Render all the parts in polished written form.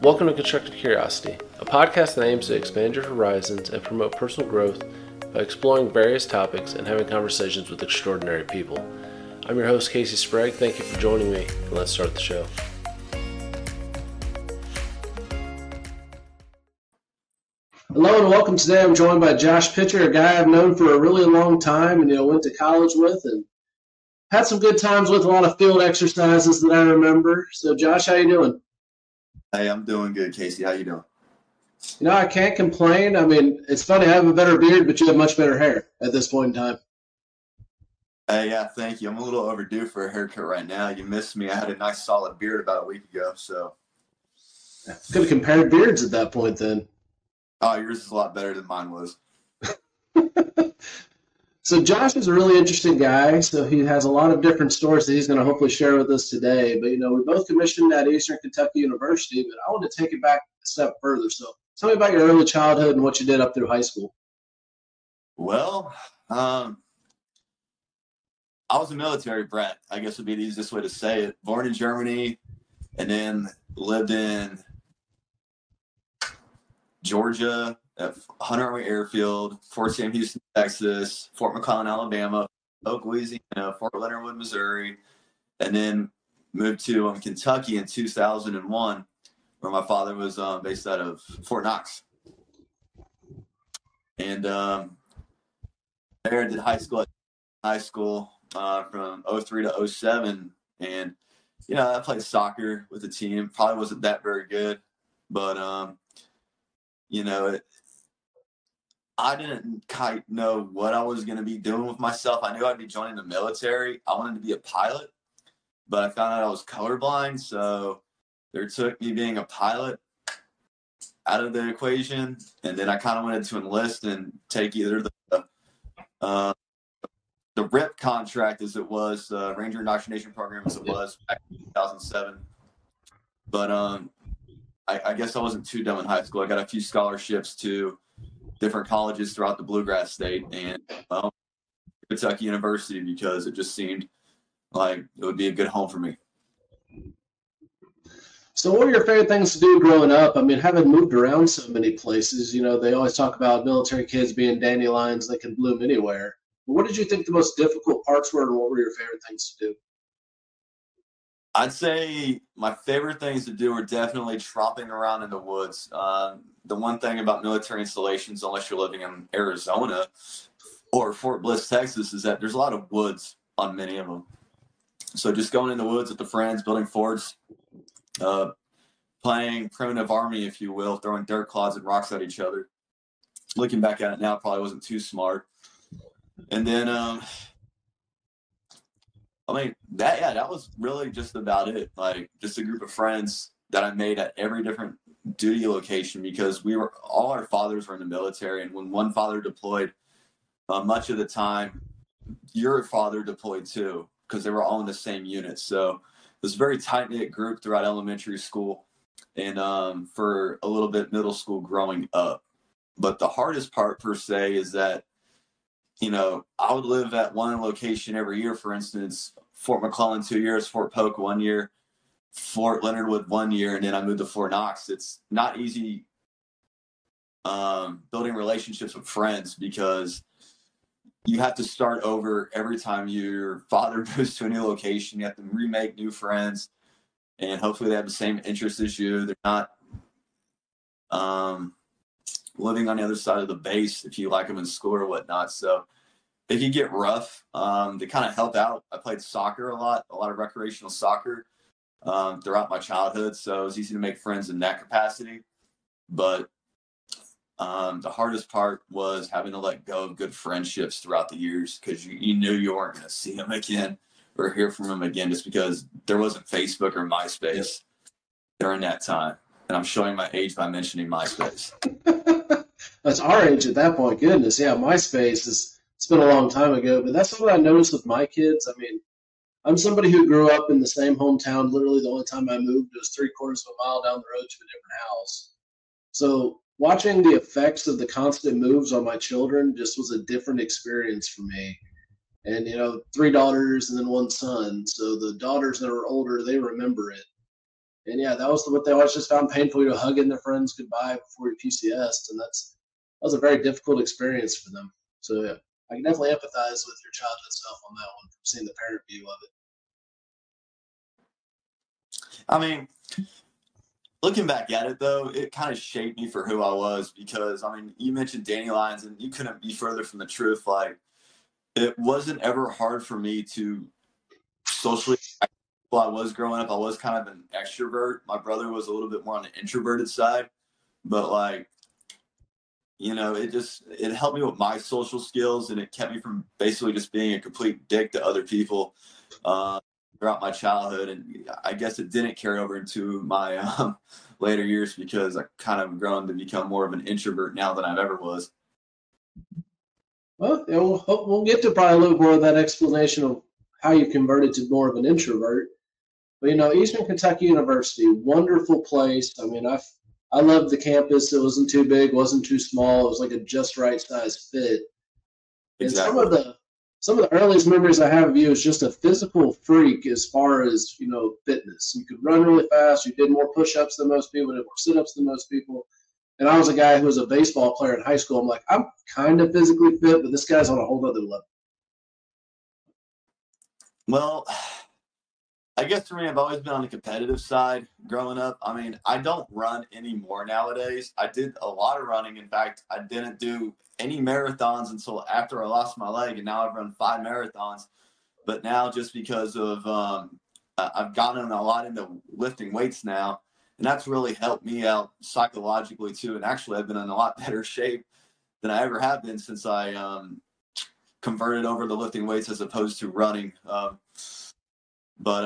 Welcome to Constructed Curiosity, a podcast that aims to expand your horizons and promote personal growth by exploring various topics and having conversations with extraordinary people. I'm your host, Casey Sprague. Thank you for joining me, and let's start the show. Hello and welcome. Today I'm joined by Josh Pitcher, a guy I've known for a really long time and went to college with and had some good times with, a lot of field exercises that I remember. So Josh, how you doing? Hey, I'm doing good, Casey. How you doing? You know, I can't complain. I mean, it's funny, I have a better beard, but you have much better hair at this point in time. Hey, yeah, thank you. I'm a little overdue for a haircut right now. You missed me. I had a nice solid beard about a week ago, so. Could have compared beards at that point then. Oh, yours is a lot better than mine was. So Josh is a really interesting guy, so he has a lot of different stories that he's going to hopefully share with us today. But, you know, we're both commissioned at Eastern Kentucky University, but I want to take it back a step further. So tell me about your early childhood and what you did up through high school. Well, I was a military brat, I guess would be the easiest way to say it. Born in Germany and then lived in Georgia, at Hunter Army Airfield, Fort Sam Houston, Texas, Fort McCollin, Alabama, Oak, Louisiana, Fort Leonard Wood, Missouri, and then moved to Kentucky in 2001, where my father was based out of Fort Knox. And there I did high school from 03 to 07. And, you know, I played soccer with the team. Probably wasn't that very good, but, you know, I didn't quite know what I was going to be doing with myself. I knew I'd be joining the military. I wanted to be a pilot, but I found out I was colorblind. So there took me being a pilot out of the equation. And then I kind of wanted to enlist and take either the RIP contract as it was, the Ranger Indoctrination Program as it was back in 2007. But I guess I wasn't too dumb in high school. I got a few scholarships to different colleges throughout the Bluegrass State and Kentucky University because it just seemed like it would be a good home for me. So what were your favorite things to do growing up? I mean, having moved around so many places, you know, they always talk about military kids being dandelions that can bloom anywhere. But what did you think the most difficult parts were, and what were your favorite things to do? I'd say my favorite things to do are definitely tromping around in the woods. The one thing about military installations, unless you're living in Arizona or Fort Bliss, Texas, is that there's a lot of woods on many of them. So just going in the woods with the friends, building forts, playing primitive army, if you will, throwing dirt clods and rocks at each other. Looking back at it now, probably wasn't too smart. And then, that was really just about it. Like just a group of friends that I made at every different duty location because we were all our fathers were in the military. And when one father deployed, much of the time, your father deployed too because they were all in the same unit. So it was a very tight knit group throughout elementary school and for a little bit middle school growing up. But the hardest part per se is that, you know, I would live at one location every year, for instance, Fort McClellan 2 years, Fort Polk 1 year, Fort Leonard Wood 1 year, and then I moved to Fort Knox. It's not easy building relationships with friends because you have to start over every time your father moves to a new location. You have to remake new friends, and hopefully they have the same interests as you. They're not living on the other side of the base if you like them in school or whatnot. So it can get rough. They kind of help out. I played soccer a lot of recreational soccer throughout my childhood. So it was easy to make friends in that capacity. But the hardest part was having to let go of good friendships throughout the years because you knew you weren't going to see them again or hear from them again just because there wasn't Facebook or MySpace during that time. And I'm showing my age by mentioning MySpace. That's our age at that point. Goodness, yeah, MySpace is, it's been a long time ago, but that's what I noticed with my kids. I mean, I'm somebody who grew up in the same hometown. Literally the only time I moved was 3/4 of a mile down the road to a different house. So watching the effects of the constant moves on my children just was a different experience for me. And, you know, 3 daughters and then 1 son. So the daughters that are older, they remember it. And yeah, that was what they always just found painful, you know, hugging their friends goodbye before you PCS'd. And that was a very difficult experience for them. So yeah, I can definitely empathize with your childhood self on that one, from seeing the parent view of it. I mean, looking back at it, though, it kind of shaped me for who I was because, I mean, you mentioned dandelions, and you couldn't be further from the truth. Like, it wasn't ever hard for me to socially – well, I was growing up, I was kind of an extrovert. My brother was a little bit more on the introverted side. But, like, you know, it helped me with my social skills, and it kept me from basically just being a complete dick to other people. Throughout my childhood, and I guess it didn't carry over into my later years because I kind of grown to become more of an introvert now than I've ever was. Well, yeah, we'll get to probably a little more of that explanation of how you converted to more of an introvert. But, you know, Eastern Kentucky University, wonderful place. I mean, I loved the campus. It wasn't too big, wasn't too small. It was like a just right size fit. And exactly. Some of the earliest memories I have of you is just a physical freak as far as, you know, fitness. You could run really fast. You did more push-ups than most people, did more sit-ups than most people. And I was a guy who was a baseball player in high school. I'm like, I'm kind of physically fit, but this guy's on a whole other level. Well, I guess for me, I've always been on the competitive side growing up. I mean, I don't run anymore nowadays. I did a lot of running. In fact, I didn't do any marathons until after I lost my leg, and now I've run 5 marathons. But now, just because of I've gotten a lot into lifting weights now, and that's really helped me out psychologically too. And actually, I've been in a lot better shape than I ever have been since I converted over to lifting weights as opposed to running. But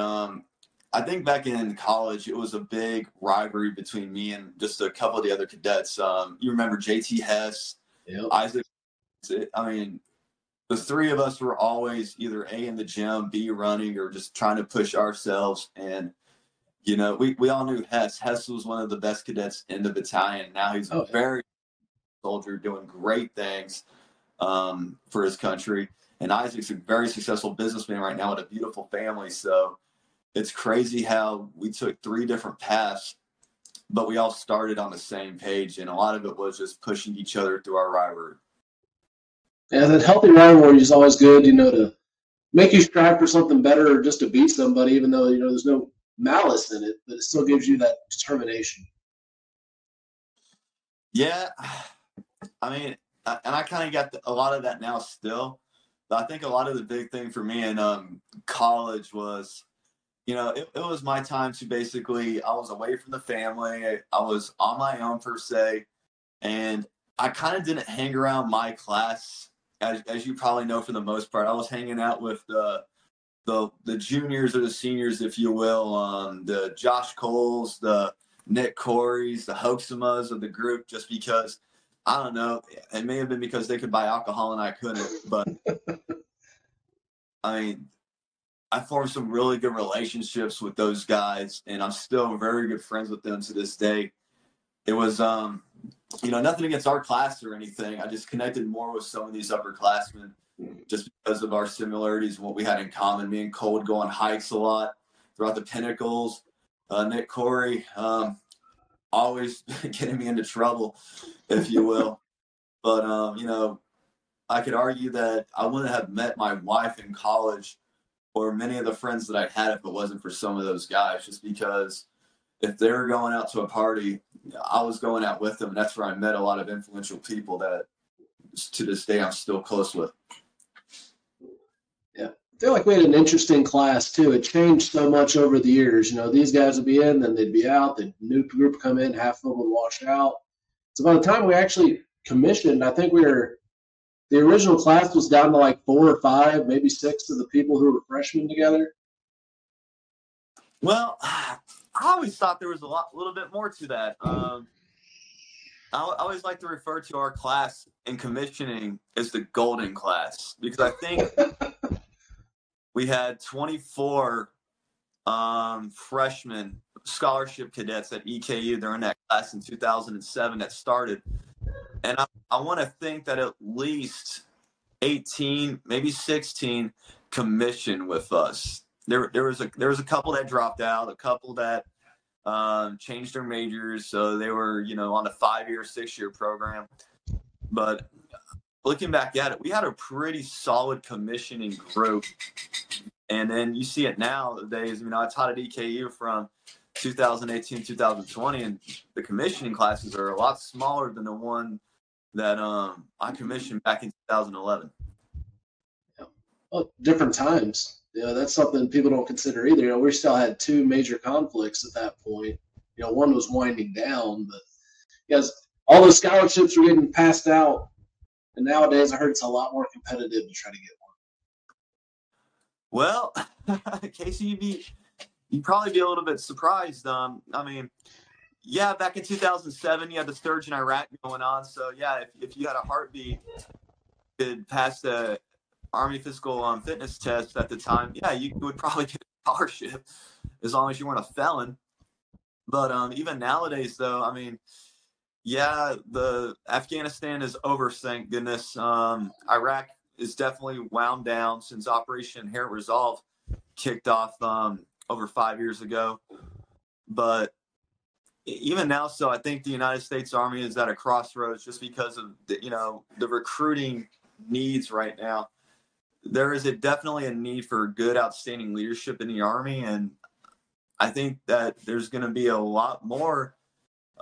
I think back in college, it was a big rivalry between me and just a couple of the other cadets. You remember JT Hess? Yep. Isaac, I mean, the three of us were always either A, in the gym, B, running, or just trying to push ourselves. And, you know, we all knew Hess. Hess was one of the best cadets in the battalion. Now he's a very soldier doing great things for his country. And Isaac's a very successful businessman right now with a beautiful family. So it's crazy how we took 3 different paths, but we all started on the same page, and a lot of it was just pushing each other through our rivalry. Yeah, that healthy rivalry is always good, you know, to make you strive for something better or just to beat somebody, even though, you know, there's no malice in it, but it still gives you that determination. Yeah, I mean, and I kind of got a lot of that now still, but I think a lot of the big thing for me in college was, you know, it was my time to basically, I was away from the family. I was on my own per se, and I kind of didn't hang around my class, as you probably know, for the most part. I was hanging out with the juniors or the seniors, if you will, the Josh Coles, the Nick Corys, the Hoaxamas of the group, just because, I don't know, it may have been because they could buy alcohol and I couldn't, but I mean, I formed some really good relationships with those guys, and I'm still very good friends with them to this day. It was, you know, nothing against our class or anything. I just connected more with some of these upperclassmen just because of our similarities and what we had in common. Me and Cole would go on hikes a lot throughout the Pinnacles. Nick Corey, always getting me into trouble, if you will. But, you know, I could argue that I wouldn't have met my wife in college or many of the friends that I had if it wasn't for some of those guys, just because if they were going out to a party, I was going out with them. And that's where I met a lot of influential people that to this day I'm still close with. Yeah. I feel like we had an interesting class too. It changed so much over the years. You know, these guys would be in, then they'd be out. The new group come in, half of them would wash out. So by the time we actually commissioned, I think we were, the original class was down to like 4 or 5, maybe 6 of the people who were freshmen together. Well, I always thought there was a little bit more to that. I always like to refer to our class in commissioning as the golden class, because I think we had 24 freshmen scholarship cadets at EKU. They're in that class in 2007 that started. And I want to think that at least 18, maybe 16 commissioned with us. There was a couple that dropped out, a couple that changed their majors. So they were, you know, on a 5-year, 6-year program. But looking back at it, we had a pretty solid commissioning group. And then you see it nowadays. You know, I taught at EKU from 2018, 2020, and the commissioning classes are a lot smaller than the one that I commissioned back in 2011. Well, different times. You know, that's something people don't consider either. You know, we still had two major conflicts at that point. You know, one was winding down, but yes, all those scholarships were getting passed out, and nowadays I heard it's a lot more competitive to try to get one. Well, Casey, you'd probably be a little bit surprised. I mean, yeah, back in 2007, you had the surge in Iraq going on. So yeah, if you had a heartbeat, you could pass the Army physical fitness test at the time, yeah, you would probably get a scholarship as long as you weren't a felon. But even nowadays, though, I mean, yeah, the Afghanistan is over, thank goodness. Iraq is definitely wound down since Operation Inherent Resolve kicked off over 5 years ago. But even now, so I think the United States Army is at a crossroads just because of the recruiting needs right now. There is definitely a need for good, outstanding leadership in the Army. And I think that there's going to be a lot more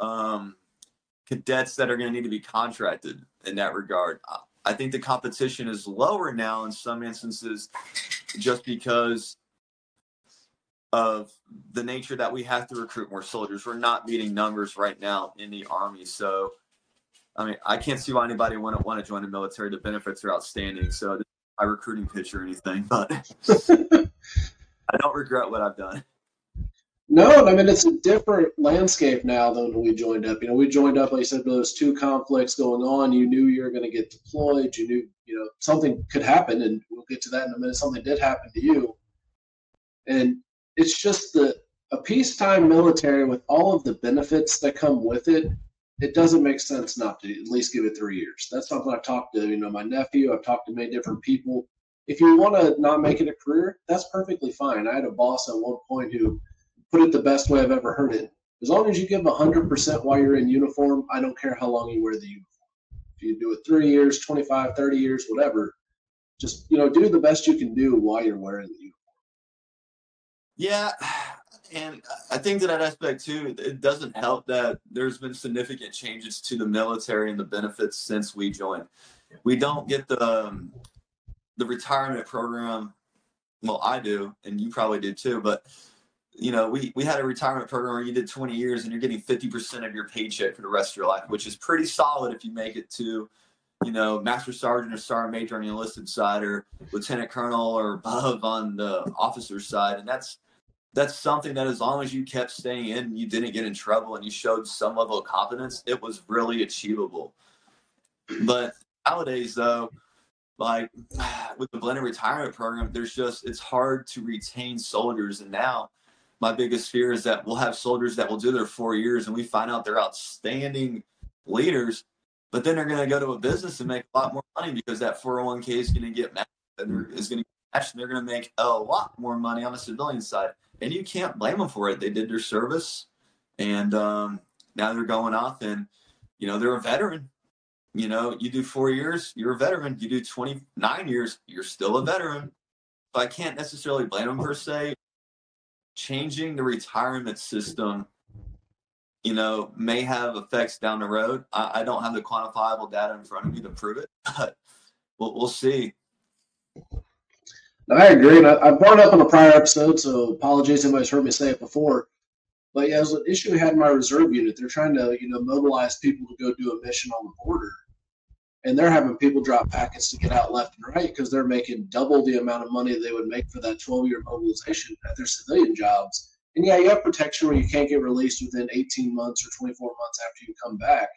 cadets that are going to need to be contracted in that regard. I think the competition is lower now in some instances just because of the nature that we have to recruit more soldiers. We're not meeting numbers right now in the Army. So, I mean, I can't see why anybody wouldn't want to join the military. The benefits are outstanding. So my recruiting pitch or anything, but I don't regret what I've done. No, I mean, it's a different landscape now than when we joined up. You know, we joined up, like you said, those two conflicts going on. You knew you were going to get deployed. You knew, you know, something could happen, and we'll get to that in a minute. Something did happen to you. And it's just a peacetime military with all of the benefits that come with it. It doesn't make sense not to at least give it 3 years. That's something I've talked to, you know, my nephew. I've talked to many different people. If you want to not make it a career, that's perfectly fine. I had a boss at one point who put it the best way I've ever heard it. As long as you give 100% while you're in uniform, I don't care how long you wear the uniform. If you do it 3 years, 25, 30 years, whatever, just, you know, do the best you can do while you're wearing the uniform. Yeah. And I think that aspect, too, it doesn't help that there's been significant changes to the military and the benefits since we joined. We don't get the retirement program. Well, I do, and you probably do, too. But, you know, we had a retirement program where you did 20 years and you're getting 50% of your paycheck for the rest of your life, which is pretty solid if you make it to, you know, master sergeant or sergeant major on the enlisted side or lieutenant colonel or above on the officer side. And that's something that as long as you kept staying in, you didn't get in trouble and you showed some level of competence, it was really achievable. But nowadays, though, like with the blended retirement program, there's just, it's hard to retain soldiers. And now my biggest fear is that we'll have soldiers that will do their 4 years and we find out they're outstanding leaders, but then they're going to go to a business and make a lot more money because that 401k is going to get matched and is going to actually, they're going to make a lot more money on the civilian side. And you can't blame them for it. They did their service, and now they're going off and, you know, they're a veteran. You know, you do 4 years, you're a veteran. You do 29 years, you're still a veteran. So I can't necessarily blame them per se. Changing the retirement system, you know, may have effects down the road. I don't have the quantifiable data in front of me to prove it, but we'll see. I agree, and I brought it up in a prior episode, so apologies if anybody's heard me say it before. But yeah, it was an issue we had in my reserve unit. They're trying to, you know, mobilize people to go do a mission on the border, and they're having people drop packets to get out left and right because they're making double the amount of money they would make for that 12-year mobilization at their civilian jobs. And yeah, you have protection where you can't get released within 18 months or 24 months after you come back.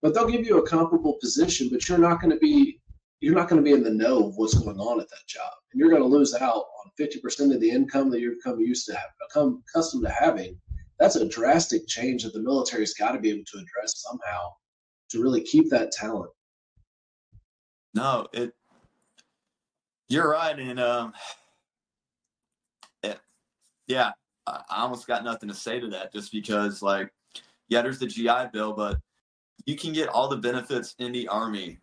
But they'll give you a comparable position, but you're not going to be in the know of what's going on at that job. And you're going to lose out on 50% of the income that you've become accustomed to having. That's a drastic change that the military's got to be able to address somehow to really keep that talent. No, you're right. And yeah, I almost got nothing to say to that, just because, like, yeah, there's the GI Bill, but you can get all the benefits in the Army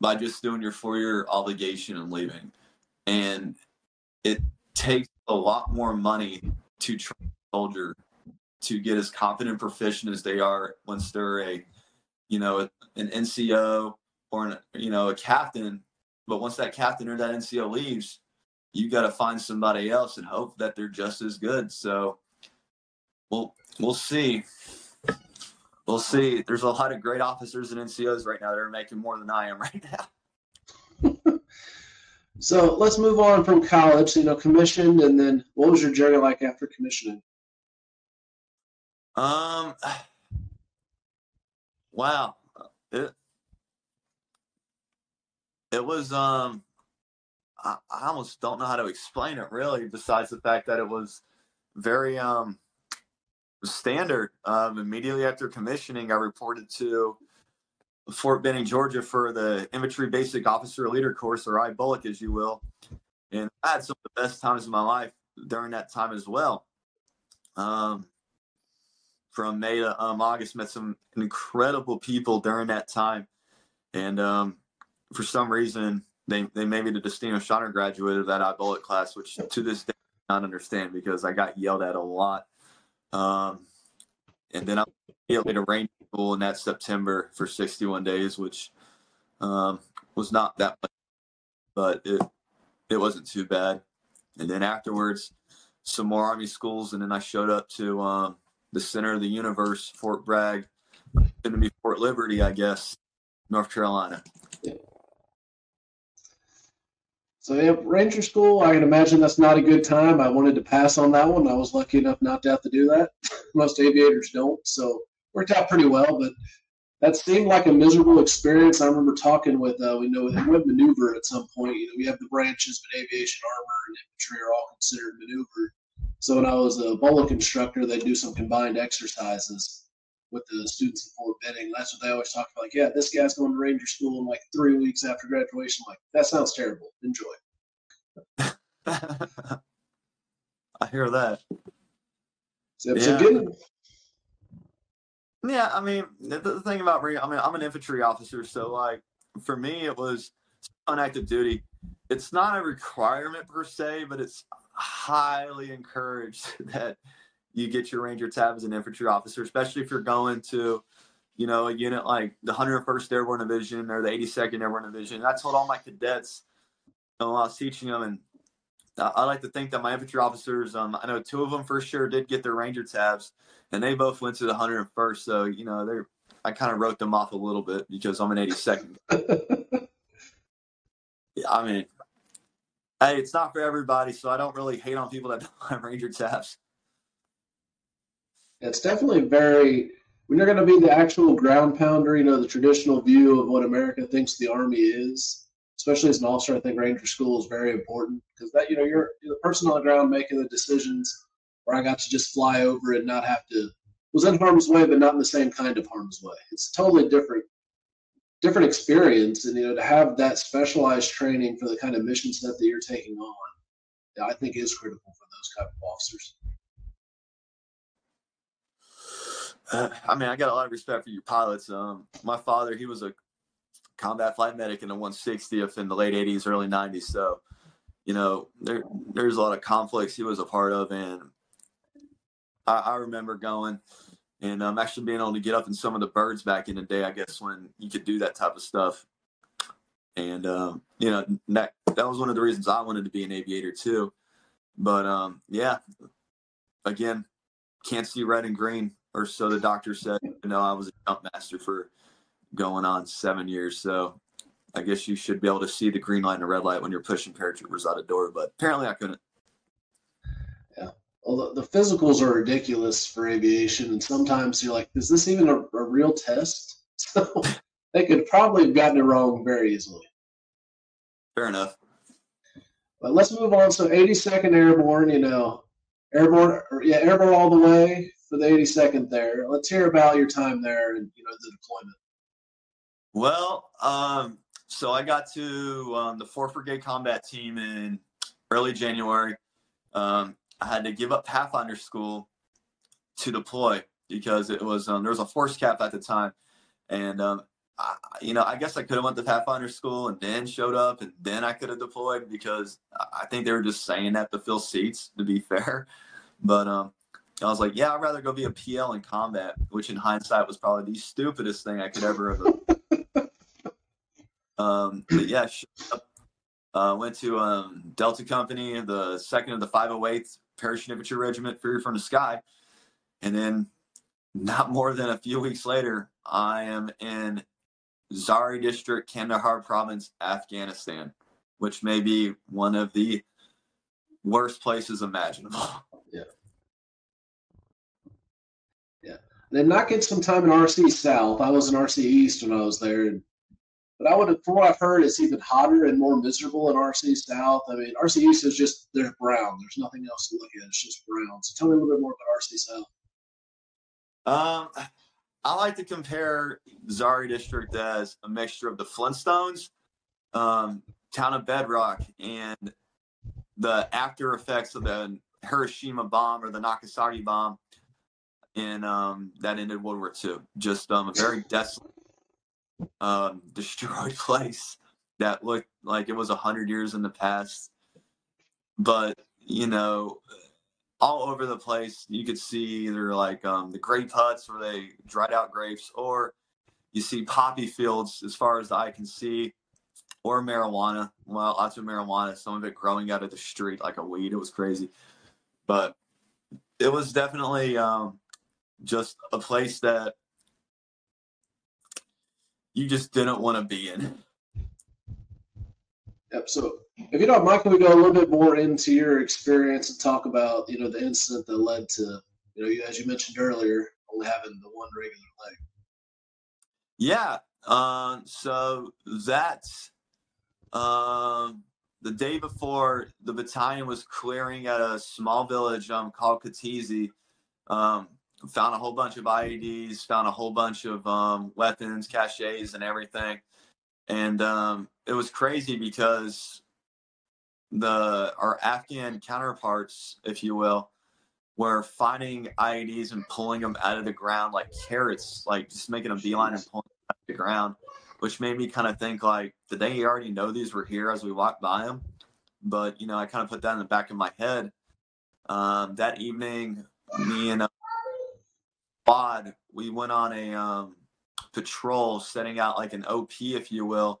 by just doing your 4-year obligation and leaving. And it takes a lot more money to train a soldier to get as competent, proficient as they are once they're a, you know, an NCO or an, you know, a captain. But once that captain or that NCO leaves, you got to find somebody else and hope that they're just as good. So we'll see. We'll see. There's a lot of great officers and NCOs right now that are making more than I am right now. So let's move on from college, you know, commissioned, and then what was your journey like after commissioning? Wow. It was, I almost don't know how to explain it really, besides the fact that it was very standard. Immediately after commissioning, I reported to Fort Benning, Georgia for the Infantry Basic Officer Leader course, or IBOLC as you will. And I had some of the best times of my life during that time as well. From May to August, met some incredible people during that time. And for some reason, they made me the distinguished honor graduate of that IBOLC class, which to this day I don't understand because I got yelled at a lot. And then I went to Ranger School in that September for 61 days, which was not that much, but it wasn't too bad. And then afterwards, some more Army schools, and then I showed up to the center of the universe, Fort Bragg, going to be Fort Liberty, I guess, North Carolina. Yeah. So yeah, Ranger School, I can imagine that's not a good time. I wanted to pass on that one. I was lucky enough not to have to do that. Most aviators don't, so worked out pretty well. But that seemed like a miserable experience. I remember talking with, we maneuver at some point. You know, we have the branches, but aviation, armor, and infantry are all considered maneuver. So when I was a bullet instructor, they do some combined exercises with the students in Fort Benning. That's what they always talk about. Like, yeah, this guy's going to Ranger School in like 3 weeks after graduation. I'm like, that sounds terrible. Enjoy. I hear that. So, yeah. Yeah, I mean, the thing about I'm an infantry officer, so like for me, it was on active duty. It's not a requirement per se, but it's highly encouraged that you get your Ranger tab as an infantry officer, especially if you're going to, you know, a unit like the 101st Airborne Division or the 82nd Airborne Division. I told all my cadets, you know, I was teaching them, and I like to think that my infantry officers, I know two of them for sure did get their Ranger tabs, and they both went to the 101st. So, you know, I kind of wrote them off a little bit because I'm an 82nd. I mean, hey, it's not for everybody, so I don't really hate on people that don't have Ranger tabs. It's definitely very, when you're going to be the actual ground pounder, you know, the traditional view of what America thinks the Army is, especially as an officer, I think Ranger School is very important because that, you know, you're the person on the ground making the decisions, where I got to just fly over and not have to, was in harm's way, but not in the same kind of harm's way. It's totally different experience. And, you know, to have that specialized training for the kind of mission set that you're taking on, I think is critical for those kind of officers. I mean, I got a lot of respect for you pilots. My father, he was a combat flight medic in the 160th in the late 80s, early 90s. So, you know, there's a lot of conflicts he was a part of. And I remember going and actually being able to get up in some of the birds back in the day, I guess, when you could do that type of stuff. And, you know, that was one of the reasons I wanted to be an aviator, too. But, yeah, again, can't see red and green. Or so the doctor said. You know, I was a jump master for going on 7 years. So I guess you should be able to see the green light and the red light when you're pushing paratroopers out a door. But apparently I couldn't. Yeah. Well, the physicals are ridiculous for aviation. And sometimes you're like, is this even a real test? So they could probably have gotten it wrong very easily. Fair enough. But let's move on. So 82nd Airborne, you know, Airborne all the way. For the 82nd there. Let's hear about your time there and, you know, the deployment. Well, so I got to the 4th Brigade Combat Team in early January. I had to give up Pathfinder School to deploy because it was there was a force cap at the time, and I guess I could have went to Pathfinder School and then showed up and then I could have deployed, because I think they were just saying that to fill seats, to be fair. But I was like, yeah, I'd rather go be a PL in combat, which in hindsight was probably the stupidest thing I could ever have. But yeah, went to Delta Company, the second of the 508th Parachutinifantry Regiment, Fury from the Sky, and then not more than a few weeks later, I am in Zari District, Kandahar Province, Afghanistan, which may be one of the worst places imaginable. Yeah. Yeah. Then I get some time in RC South. I was in RC East when I was there. But I would have, from what I've heard, it's even hotter and more miserable in RC South. I mean, RC East is just, they're brown. There's nothing else to look at. It's just brown. So tell me a little bit more about RC South. I like to compare Zari District as a mixture of the Flintstones, Town of Bedrock, and the after effects of the Hiroshima bomb or the Nagasaki bomb, and that ended World War II. Just a very desolate, destroyed place that looked like it was 100 years in the past. But, you know, all over the place, you could see either like the grape huts where they dried out grapes, or you see poppy fields as far as the eye can see, or marijuana. Well, lots of marijuana, some of it growing out of the street like a weed. It was crazy. But it was definitely just a place that you just didn't want to be in. Yep. So if you don't, Michael, we go a little bit more into your experience and talk about, you know, the incident that led to, you know, as you mentioned earlier, only having the one regular leg. Yeah. So that's the day before, the battalion was clearing at a small village called Katizi. Found a whole bunch of IEDs, found a whole bunch of weapons, caches, and everything. And it was crazy because our Afghan counterparts, if you will, were finding IEDs and pulling them out of the ground like carrots, like just making a beeline and pulling them out of the ground, which made me kind of think, like, did they already know these were here as we walked by them? But, you know, I kind of put that in the back of my head. That evening, me and Bod, we went on a patrol, setting out like an OP, if you will,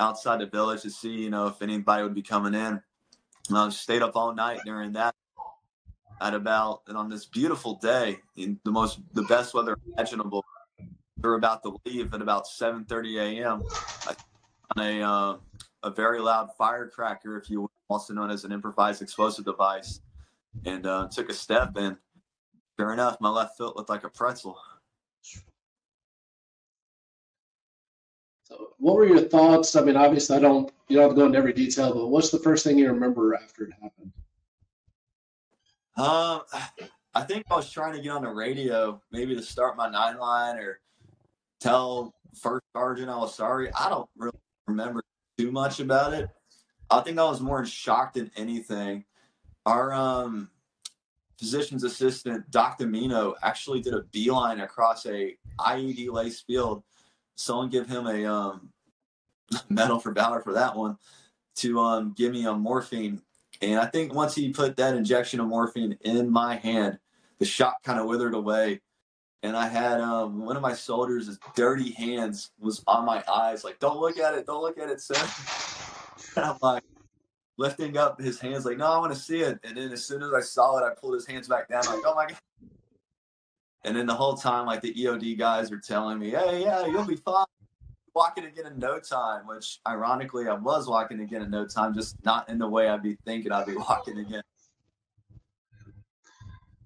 outside the village to see, you know, if anybody would be coming in. And I stayed up all night during that and on this beautiful day, in the best weather imaginable, we were about to leave at about 7:30 a.m. on a very loud firecracker, if you will, also known as an improvised explosive device, and took a step, and sure enough, my left foot looked like a pretzel. So what were your thoughts? I mean, obviously, you don't have to go into every detail, but what's the first thing you remember after it happened? I think I was trying to get on the radio, maybe to start my 9-line or tell First Sergeant I was sorry. I don't really remember too much about it. I think I was more in shock than anything. Our physician's assistant, Dr. Mino, actually did a beeline across a IED-laced field. Someone give him a medal for valor for that one, to give me a morphine. And I think once he put that injection of morphine in my hand, the shock kind of withered away. And I had one of my soldiers' dirty hands was on my eyes, like, don't look at it, sir. And I'm like, lifting up his hands, like, no, I want to see it. And then as soon as I saw it, I pulled his hands back down, like, oh, my God. And then the whole time, like, the EOD guys are telling me, hey, yeah, you'll be fine. Walking again in no time, which, ironically, I was walking again in no time, just not in the way I'd be thinking I'd be walking again.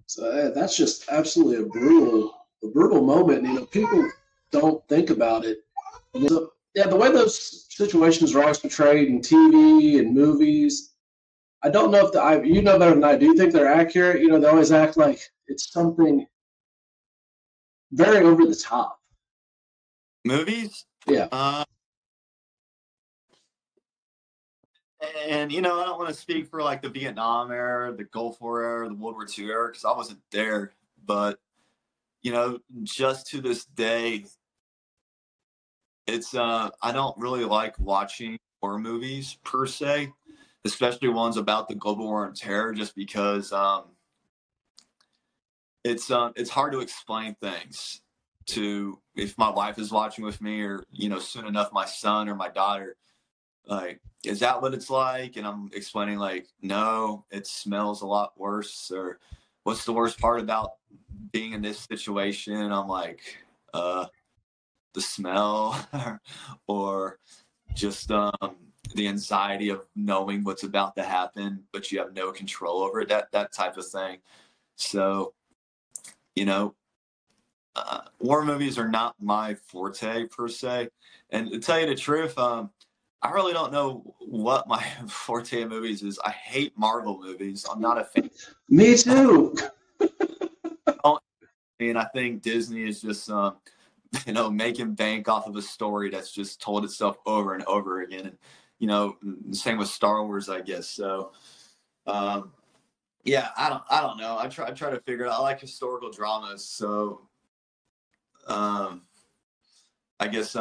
So that's just absolutely a brutal moment. You know, people don't think about it. And yeah, the way those situations are always portrayed in TV and movies, I don't know if you know better than I do. You think they're accurate? You know, they always act like it's something very over the top. Movies? Yeah. And, you know, I don't want to speak for like the Vietnam era, the Gulf War era, the World War II era, because I wasn't there. But, you know, just to this day, it's I don't really like watching war movies per se, especially ones about the global war on terror, just because it's hard to explain things to if my wife is watching with me, or, you know, soon enough, my son or my daughter. Like, is that what it's like? And I'm explaining, like, no, it smells a lot worse. Or what's the worst part about being in this situation? And I'm like, the smell or just the anxiety of knowing what's about to happen, but you have no control over it, that type of thing. So, you know, war movies are not my forte per se. And to tell you the truth, I really don't know what my forte in movies is. I hate Marvel movies. I'm not a fan. Me too. And I think Disney is just, you know, making bank off of a story that's just told itself over and over again. And, you know, same with Star Wars, I guess. So, yeah, I don't know. I try to figure it out. I like historical dramas. So, I guess,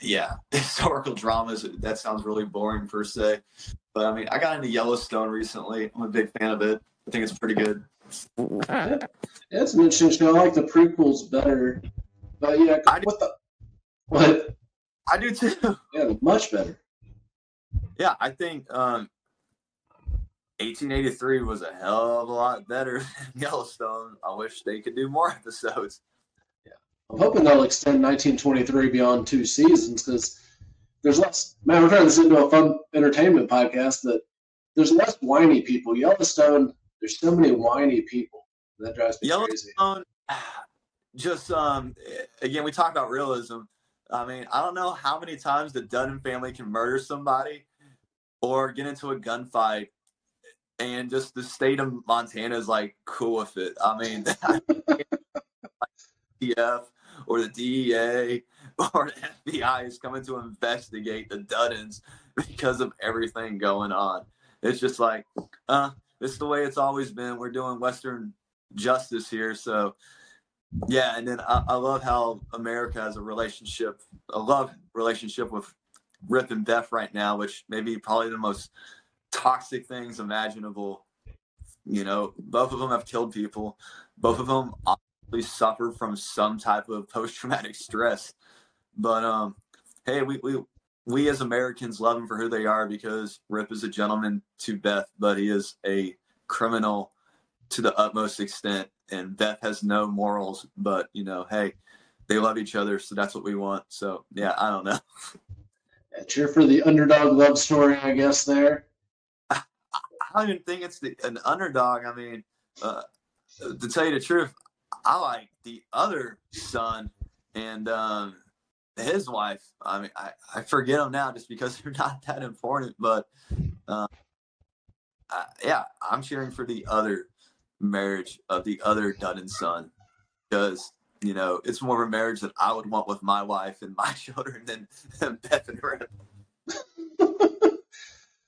yeah, historical dramas, that sounds really boring per se. But I mean, I got into Yellowstone recently. I'm a big fan of it. I think it's pretty good. That's an interesting show. I like the prequels better. But yeah, what? I do too. Yeah, much better. Yeah, I think 1883 was a hell of a lot better than Yellowstone. I wish they could do more episodes. I'm hoping they'll extend 1923 beyond 2 seasons, because there's less. Man, we're turning this into a fun entertainment podcast, but there's less whiny people. Yellowstone, there's so many whiny people. That drives me crazy. Yellowstone, just again, we talk about realism. I mean, I don't know how many times the Dunham family can murder somebody or get into a gunfight, and just the state of Montana is like cool with it. I mean, or the DEA or the FBI is coming to investigate the Duddens because of everything going on. It's just like, it's the way it's always been. We're doing Western justice here. So, yeah, and then I love how America has a love relationship with Rip and Beth right now, which may be probably the most toxic things imaginable. You know, both of them have killed people. Both of them suffer from some type of post-traumatic stress, but hey, we as Americans love them for who they are, because Rip is a gentleman to Beth, but he is a criminal to the utmost extent, and Beth has no morals. But, you know, hey, they love each other, so that's what we want. So yeah, I don't know. Yeah, cheer for the underdog love story, I guess. There, I don't even think it's an underdog. I mean, to tell you the truth, I like the other son and his wife. I mean, I forget them now just because they're not that important. But, yeah, I'm cheering for the other marriage of the other Dunn son, because, you know, it's more of a marriage that I would want with my wife and my children than Beth and Rip.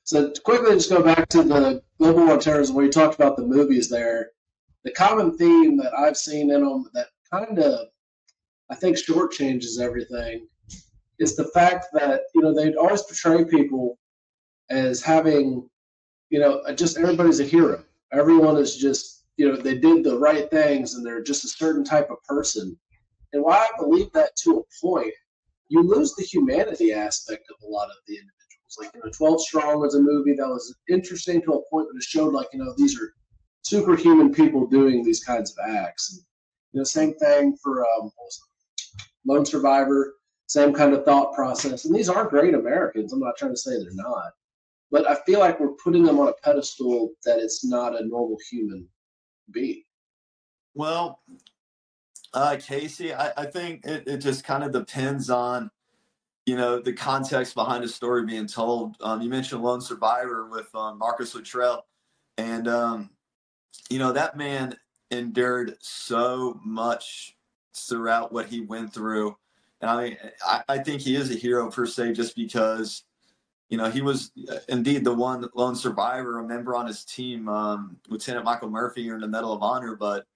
So to quickly just go back to the global war terrorism, where you talked about the movies there. The common theme that I've seen in them that kind of, I think, shortchanges everything is the fact that, you know, they'd always portray people as having, you know, just everybody's a hero. Everyone is just, you know, they did the right things and they're just a certain type of person. And while I believe that to a point, you lose the humanity aspect of a lot of the individuals. Like, you know, 12 Strong was a movie that was interesting to a point that it showed, like, you know, these are superhuman people doing these kinds of acts. And, you know, same thing for Lone Survivor, same kind of thought process. And these are great Americans. I'm not trying to say they're not. But I feel like we're putting them on a pedestal that it's not a normal human being. Well, Casey, I think it just kind of depends on, you know, the context behind a story being told. You mentioned Lone Survivor with Marcus Luttrell. And, you know, that man endured so much throughout what he went through. And I mean, I think he is a hero per se, just because, you know, he was indeed the one lone survivor, a member on his team, Lieutenant Michael Murphy earned the Medal of Honor. But,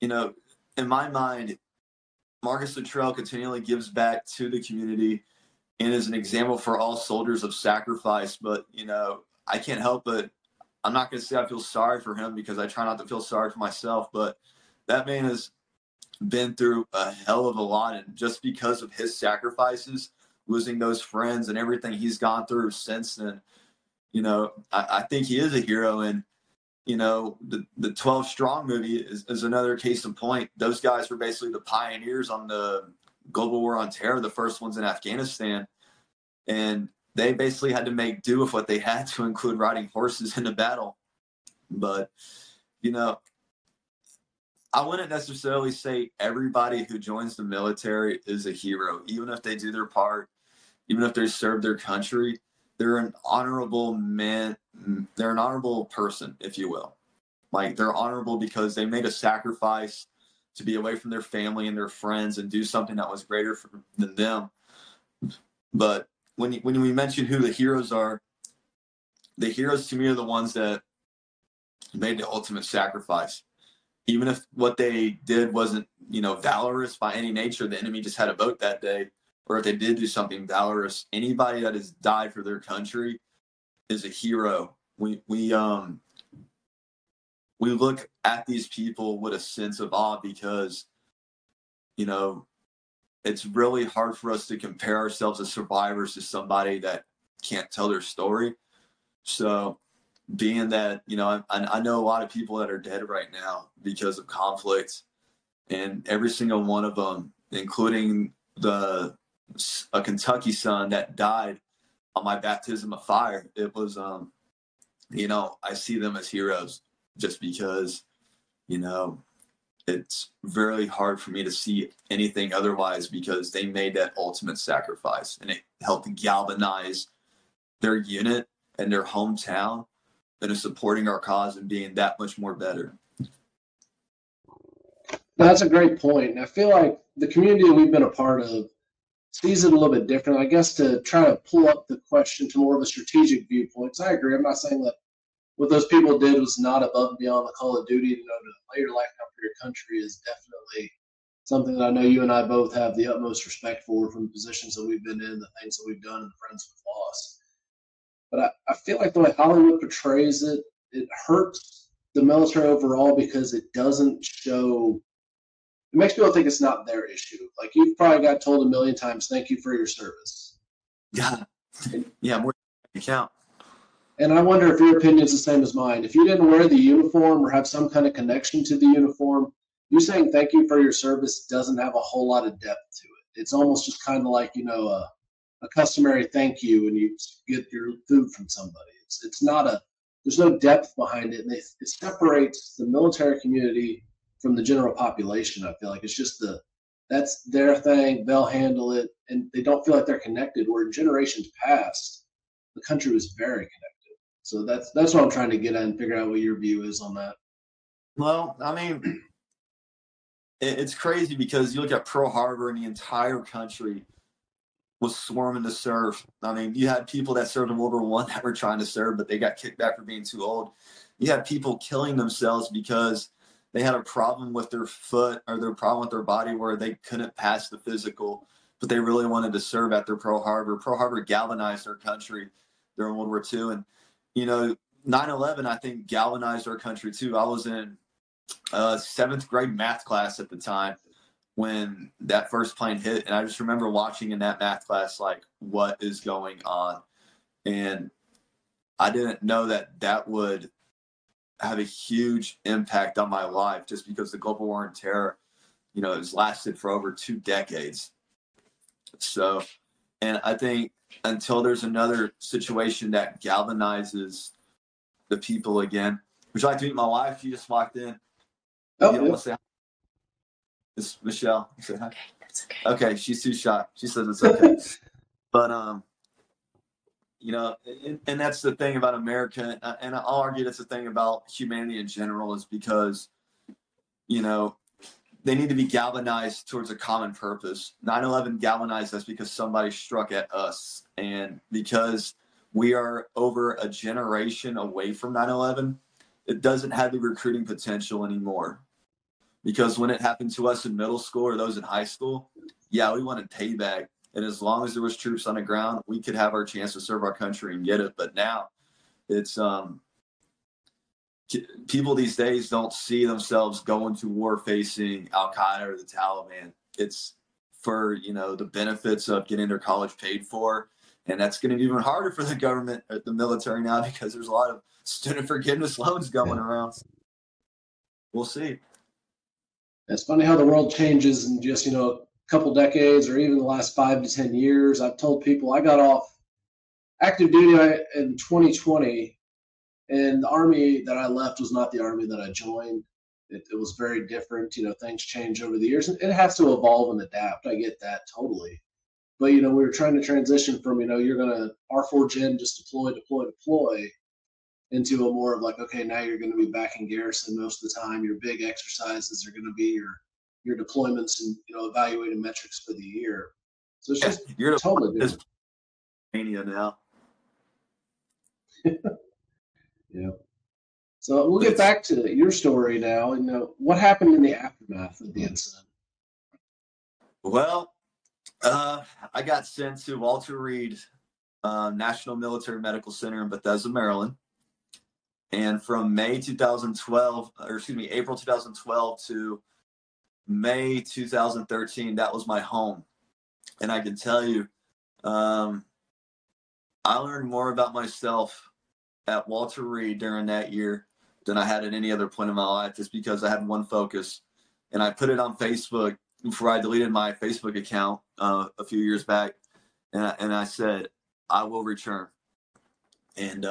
you know, in my mind, Marcus Luttrell continually gives back to the community and is an example for all soldiers of sacrifice. But, you know, I can't help it. I'm not going to say I feel sorry for him, because I try not to feel sorry for myself, but that man has been through a hell of a lot. And just because of his sacrifices, losing those friends and everything he's gone through since then, you know, I think he is a hero. And, you know, the 12 Strong movie is another case in point. Those guys were basically the pioneers on the global war on terror, the first ones in Afghanistan. And they basically had to make do with what they had, to include riding horses in the battle. But, you know, I wouldn't necessarily say everybody who joins the military is a hero. Even if they do their part, even if they serve their country, they're an honorable man. They're an honorable person, if you will. Like, they're honorable because they made a sacrifice to be away from their family and their friends and do something that was greater than them. But when we mention who the heroes are, the heroes to me are the ones that made the ultimate sacrifice. Even if what they did wasn't, you know, valorous by any nature, the enemy just had a vote that day, or if they did do something valorous, anybody that has died for their country is a hero. We look at these people with a sense of awe, because, you know, it's really hard for us to compare ourselves as survivors to somebody that can't tell their story. So being that, you know, I know a lot of people that are dead right now because of conflict, and every single one of them, including a Kentucky son that died on my baptism of fire, it was, you know, I see them as heroes, just because, you know, it's very hard for me to see anything otherwise, because they made that ultimate sacrifice, and it helped galvanize their unit and their hometown that is supporting our cause and being that much more better. That's a great point. And I feel like the community we've been a part of sees it a little bit different. I guess to try to pull up the question to more of a strategic viewpoint, because I agree, I'm not saying that what those people did was not above and beyond the call of duty to know to lay your life down for your country is definitely something that I know you and I both have the utmost respect for, from the positions that we've been in, the things that we've done, and the friends we've lost. But I feel like the way Hollywood portrays it, it hurts the military overall, because it doesn't show. It makes people think it's not their issue. Like, you've probably got told a million times, thank you for your service. Yeah. Yeah, more than you count. And I wonder if your opinion is the same as mine. If you didn't wear the uniform or have some kind of connection to the uniform, you saying thank you for your service doesn't have a whole lot of depth to it. It's almost just kind of like, you know, a customary thank you when you get your food from somebody. It's not a, there's no depth behind it. And it separates the military community from the general population. I feel like it's just that's their thing, they'll handle it, and they don't feel like they're connected, where in generations past, the country was very connected. So that's what I'm trying to get at and figure out what your view is on that. Well, I mean, it's crazy, because you look at Pearl Harbor and the entire country was swarming to serve. I mean, you had people that served in World War I that were trying to serve, but they got kicked back for being too old. You had people killing themselves because they had a problem with their foot or their problem with their body where they couldn't pass the physical, but they really wanted to serve at their Pearl Harbor. Pearl Harbor galvanized our country during World War II. And, you know, 9/11, I think, galvanized our country too. I was in 7th grade math class at the time when that first plane hit. And I just remember watching in that math class, like, what is going on? And I didn't know that would have a huge impact on my life, just because the global war on terror, you know, has lasted for over 2 decades. So, and I think until there's another situation that galvanizes the people again, would you like to meet my wife? She just walked in. Oh, you want to say hi? It's Michelle. Say hi. Okay, that's okay. Okay, she's too shy. She says it's okay. But, you know, and that's the thing about America, and I'll argue that's the thing about humanity in general, is because, you know, they need to be galvanized towards a common purpose. 9/11 galvanized us because somebody struck at us, and because we are over a generation away from 9/11, it doesn't have the recruiting potential anymore. Because when it happened to us in middle school or those in high school, yeah, we wanted payback. And as long as there was troops on the ground, we could have our chance to serve our country and get it. But now it's people these days don't see themselves going to war facing Al-Qaeda or the Taliban. It's for, you know, the benefits of getting their college paid for. And that's going to be even harder for the government or the military now because there's a lot of student forgiveness loans going around. We'll see. It's funny how the world changes in just, you know, a couple decades or even the last 5 to 10 years. I've told people I got off active duty in 2020, and the Army that I left was not the Army that I joined. It was very different. You know, things change over the years, and it has to evolve and adapt. I get that totally. But, you know, we were trying to transition from, you know, you're going to R4 Gen just deploy, into a more of like, okay, now you're going to be back in garrison most of the time. Your big exercises are going to be your deployments and, you know, evaluating metrics for the year. So it's just you're totally different. Mania now. Yeah. So we'll get back to your story now. You know, what happened in the aftermath of the incident? Well, I got sent to Walter Reed National Military Medical Center in Bethesda, Maryland. And from April 2012 to May 2013, that was my home. And I can tell you, I learned more about myself at Walter Reed during that year than I had at any other point in my life, just because I had one focus. And I put it on Facebook before I deleted my Facebook account a few years back. And I said, I will return. And,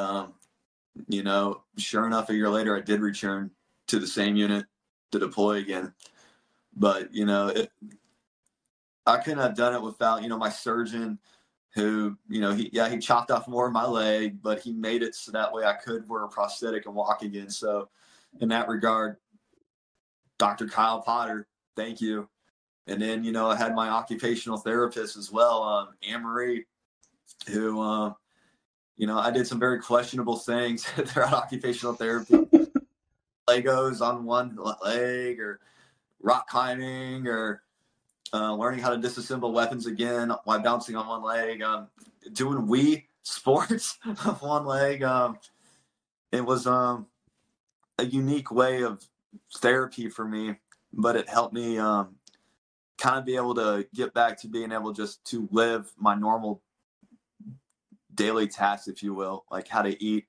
you know, sure enough, a year later, I did return to the same unit to deploy again. But, you know, I couldn't have done it without, you know, my surgeon who, you know, he chopped off more of my leg, but he made it so that way I could wear a prosthetic and walk again. So in that regard, Dr. Kyle Potter, thank you. And then, you know, I had my occupational therapist as well, Anne-Marie, who, you know, I did some very questionable things throughout occupational therapy. Legos on one leg, or rock climbing, or learning how to disassemble weapons again while bouncing on one leg, doing Wii sports on one leg. It was a unique way of therapy for me, but it helped me kind of be able to get back to being able just to live my normal daily tasks, if you will, like how to eat,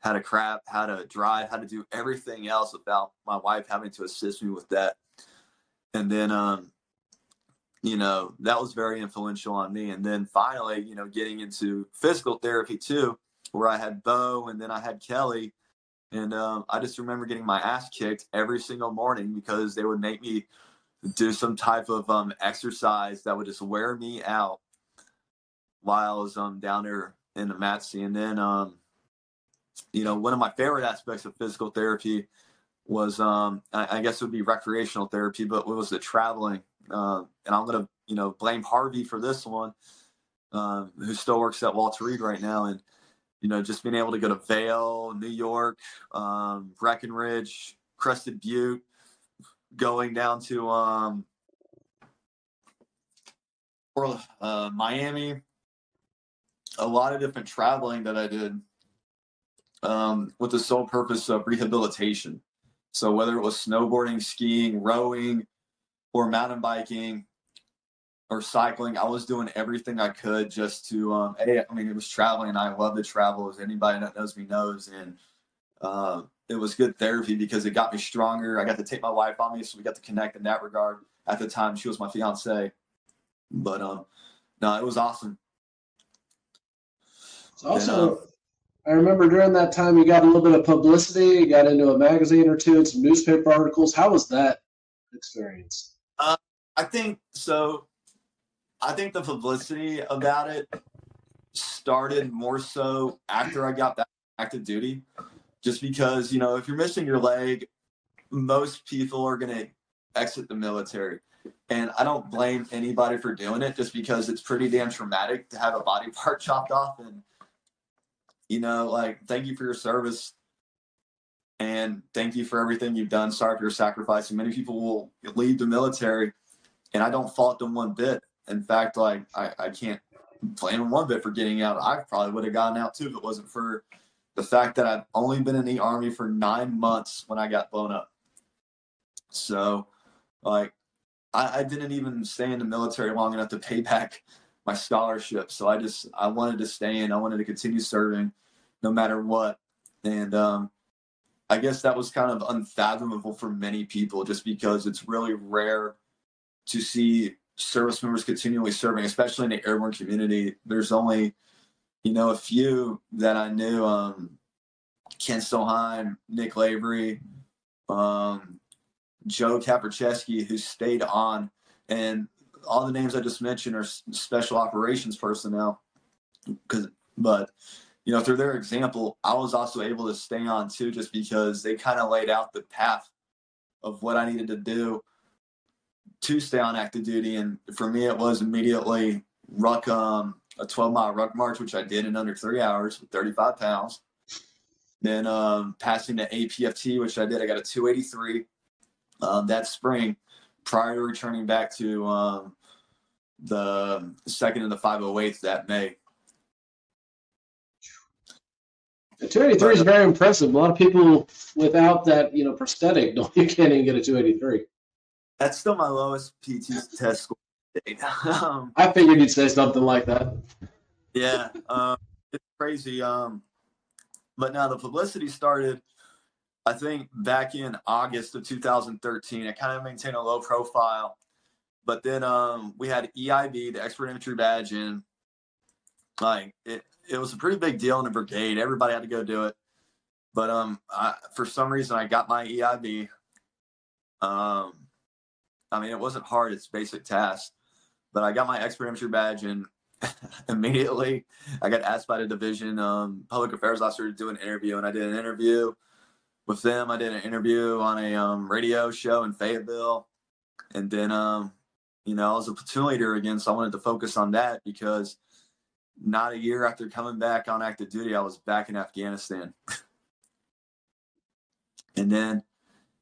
how to crap, how to drive, how to do everything else without my wife having to assist me with that. And then, you know, that was very influential on me. And then finally, you know, getting into physical therapy too, where I had Bo and then I had Kelly. And I just remember getting my ass kicked every single morning because they would make me do some type of exercise that would just wear me out while I was down there in the MATC. And then, you know, one of my favorite aspects of physical therapy was, I guess it would be recreational therapy, but it was the traveling. And I'm going to, you know, blame Harvey for this one, who still works at Walter Reed right now. And, you know, just being able to go to Vail, New York, Breckenridge, Crested Butte, going down to Miami, a lot of different traveling that I did with the sole purpose of rehabilitation. So whether it was snowboarding, skiing, rowing, or mountain biking, or cycling, I was doing everything I could just to, it was traveling, and I love to travel, as anybody that knows me knows. And it was good therapy because it got me stronger. I got to take my wife on me, so we got to connect in that regard. At the time, she was my fiance. But no, it was awesome. Also, I remember during that time you got a little bit of publicity, you got into a magazine or two and some newspaper articles. How was that experience? I think the publicity about it started more so after I got back to active duty, just because, you know, if you're missing your leg, most people are going to exit the military. And I don't blame anybody for doing it, just because it's pretty damn traumatic to have a body part chopped off. And, you know, like, thank you for your service. And thank you for everything you've done. Sorry for your sacrifice. And many people will leave the military, and I don't fault them one bit. In fact, like, I can't blame them one bit for getting out. I probably would have gotten out too if it wasn't for the fact that I've only been in the Army for 9 months when I got blown up. So, like, I didn't even stay in the military long enough to pay back my scholarship. So I wanted to stay in. I wanted to continue serving no matter what. And I guess that was kind of unfathomable for many people, just because it's really rare to see service members continually serving, especially in the airborne community. There's only, you know, a few that I knew, Ken Stilhine, Nick Lavery, Joe Kapercheski, who stayed on, and all the names I just mentioned are special operations personnel. But, you know, through their example, I was also able to stay on too, just because they kind of laid out the path of what I needed to do to stay on active duty. And for me, it was immediately ruck, a 12-mile ruck march, which I did in under 3 hours with 35 pounds. Then passing the APFT, which I did. I got a 283. That spring, prior to returning back to the 2nd and the 508th that May. The 283 is very impressive. A lot of people without that, you know, prosthetic, you can't even get a 283. That's still my lowest PT test score date. I figured you'd say something like that. Yeah, it's crazy. But now the publicity started, I think, back in August of 2013. I kind of maintained a low profile. But then we had EIB, the Expert Infantry Badge, and like it was a pretty big deal in the brigade. Everybody had to go do it. But for some reason, I got my EIB. I mean, it wasn't hard. It's basic tasks. But I got my Expert Infantry Badge, and immediately I got asked by the division public affairs officer to do an interview, and I did an interview with them. I did an interview on a radio show in Fayetteville. And then, you know, I was a platoon leader again, so I wanted to focus on that, because not a year after coming back on active duty, I was back in Afghanistan. And then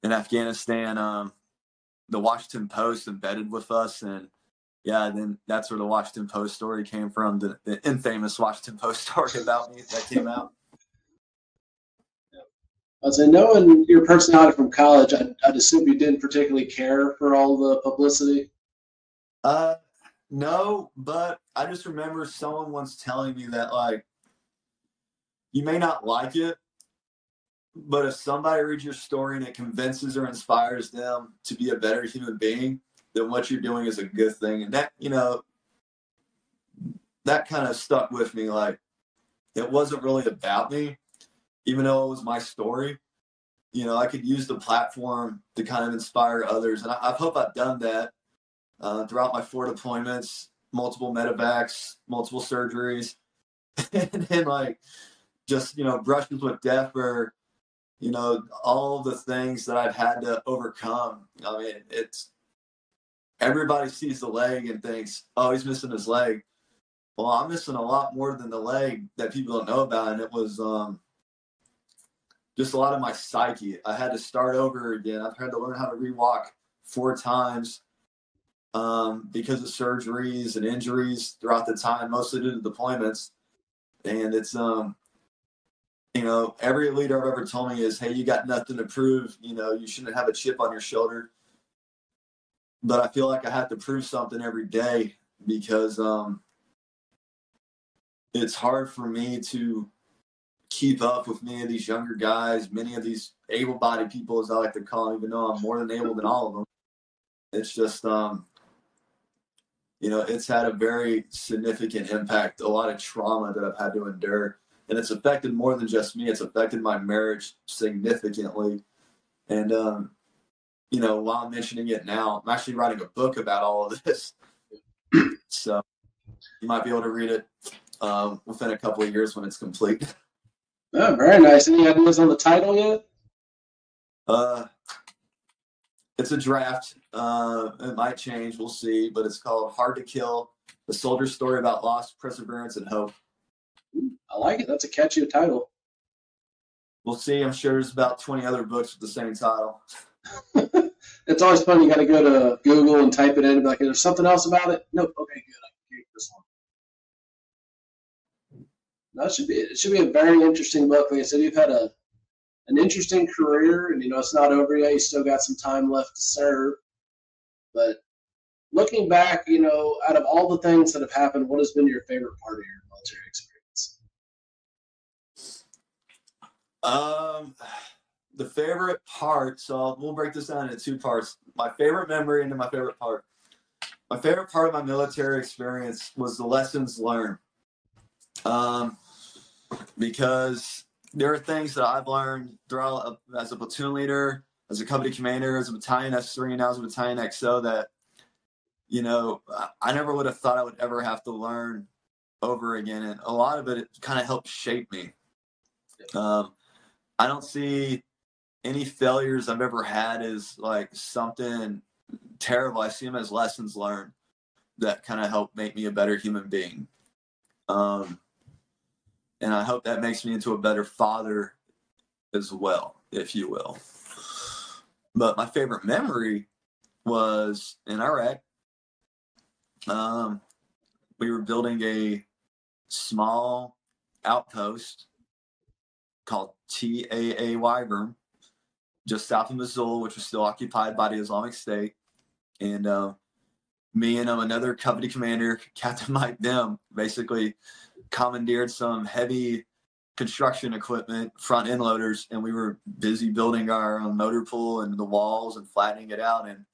in Afghanistan, the Washington Post embedded with us. And, yeah, then that's where the Washington Post story came from, the infamous Washington Post story about me that came out. So knowing your personality from college, I'd assume you didn't particularly care for all the publicity? No, but I just remember someone once telling me that, like, you may not like it, but if somebody reads your story and it convinces or inspires them to be a better human being, then what you're doing is a good thing. And that, you know, that kind of stuck with me. Like, it wasn't really about me. Even though it was my story, you know, I could use the platform to kind of inspire others. And I hope I've done that throughout my 4 deployments, multiple medevacs, multiple surgeries, and then, like, just, you know, brushes with death, or, you know, all the things that I've had to overcome. I mean, it's everybody sees the leg and thinks, oh, he's missing his leg. Well, I'm missing a lot more than the leg that people don't know about. And it was, just a lot of my psyche. I had to start over again. I've had to learn how to rewalk 4 times because of surgeries and injuries throughout the time, mostly due to deployments. And it's, you know, every leader I've ever told me is, hey, you got nothing to prove. You know, you shouldn't have a chip on your shoulder. But I feel like I have to prove something every day, because it's hard for me to keep up with many of these younger guys, many of these able-bodied people, as I like to call them, even though I'm more than able than all of them. It's just, you know, it's had a very significant impact, a lot of trauma that I've had to endure. And it's affected more than just me. It's affected my marriage significantly. And, you know, while I'm mentioning it now, I'm actually writing a book about all of this. So you might be able to read it within a couple of years when it's complete. Oh, very nice. Any ideas on the title yet? It's a draft. It might change. We'll see. But it's called Hard to Kill, The Soldier's Story About Loss, Perseverance, and Hope. I like it. That's a catchy title. We'll see. I'm sure there's about 20 other books with the same title. It's always fun. You got to go to Google and type it in and be like, is there something else about it? Nope. Okay, good. I can get this one. That should be it. It should be a very interesting book. Like I said, you've had an interesting career, and, you know, it's not over yet. You still got some time left to serve. But looking back, you know, out of all the things that have happened, what has been your favorite part of your military experience? The favorite part, so we'll break this down into two parts. My favorite memory and then my favorite part. My favorite part of my military experience was the lessons learned. Because there are things that I've learned throughout as a platoon leader, as a company commander, as a battalion S3, and now as a battalion XO that, you know, I never would have thought I would ever have to learn over again. And a lot of it kind of helped shape me. I don't see any failures I've ever had as like something terrible. I see them as lessons learned that kind of helped make me a better human being. And I hope that makes me into a better father as well, if you will. But my favorite memory was in Iraq. We were building a small outpost called TAA Wyvern, just south of Mosul, which was still occupied by the Islamic State. And me and another company commander, Captain Mike Bim, basically commandeered some heavy construction equipment, front end loaders, and we were busy building our own motor pool and the walls and flattening it out. And,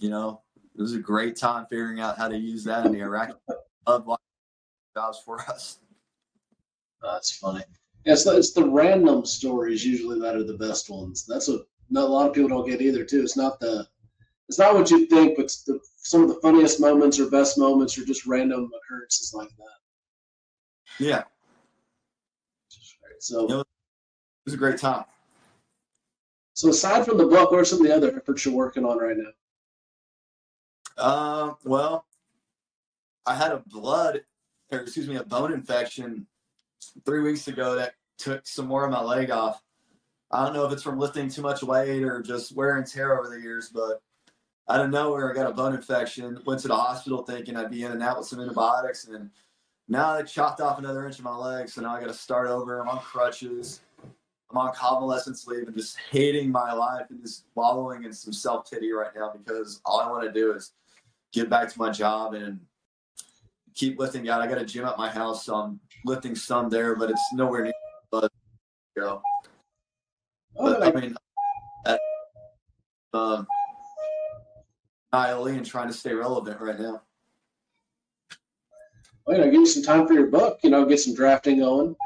you know, it was a great time figuring out how to use that in the Iraqi jobs for us. That's funny. It's the random stories usually that are the best ones. That's what a lot of people don't get either, too. It's not what you think, but some of the funniest moments or best moments are just random occurrences like that. Yeah. So it was a great time. So aside from the book, what are some of the other efforts you're working on right now? Well, I had a bone infection 3 weeks ago that took some more of my leg off. I don't know if it's from lifting too much weight or just wear and tear over the years, but out of nowhere, I got a bone infection, went to the hospital thinking I'd be in and out with some antibiotics, and now I chopped off another inch of my leg, so now I got to start over. I'm on crutches. I'm on convalescence leave and just hating my life and just wallowing in some self-pity right now because all I want to do is get back to my job and keep lifting out. I got a gym at my house, so I'm lifting some there, but it's nowhere near. But, you know, but I mean, ILE and trying to stay relevant right now. Well, you know, give you some time for your book. You know, get some drafting going.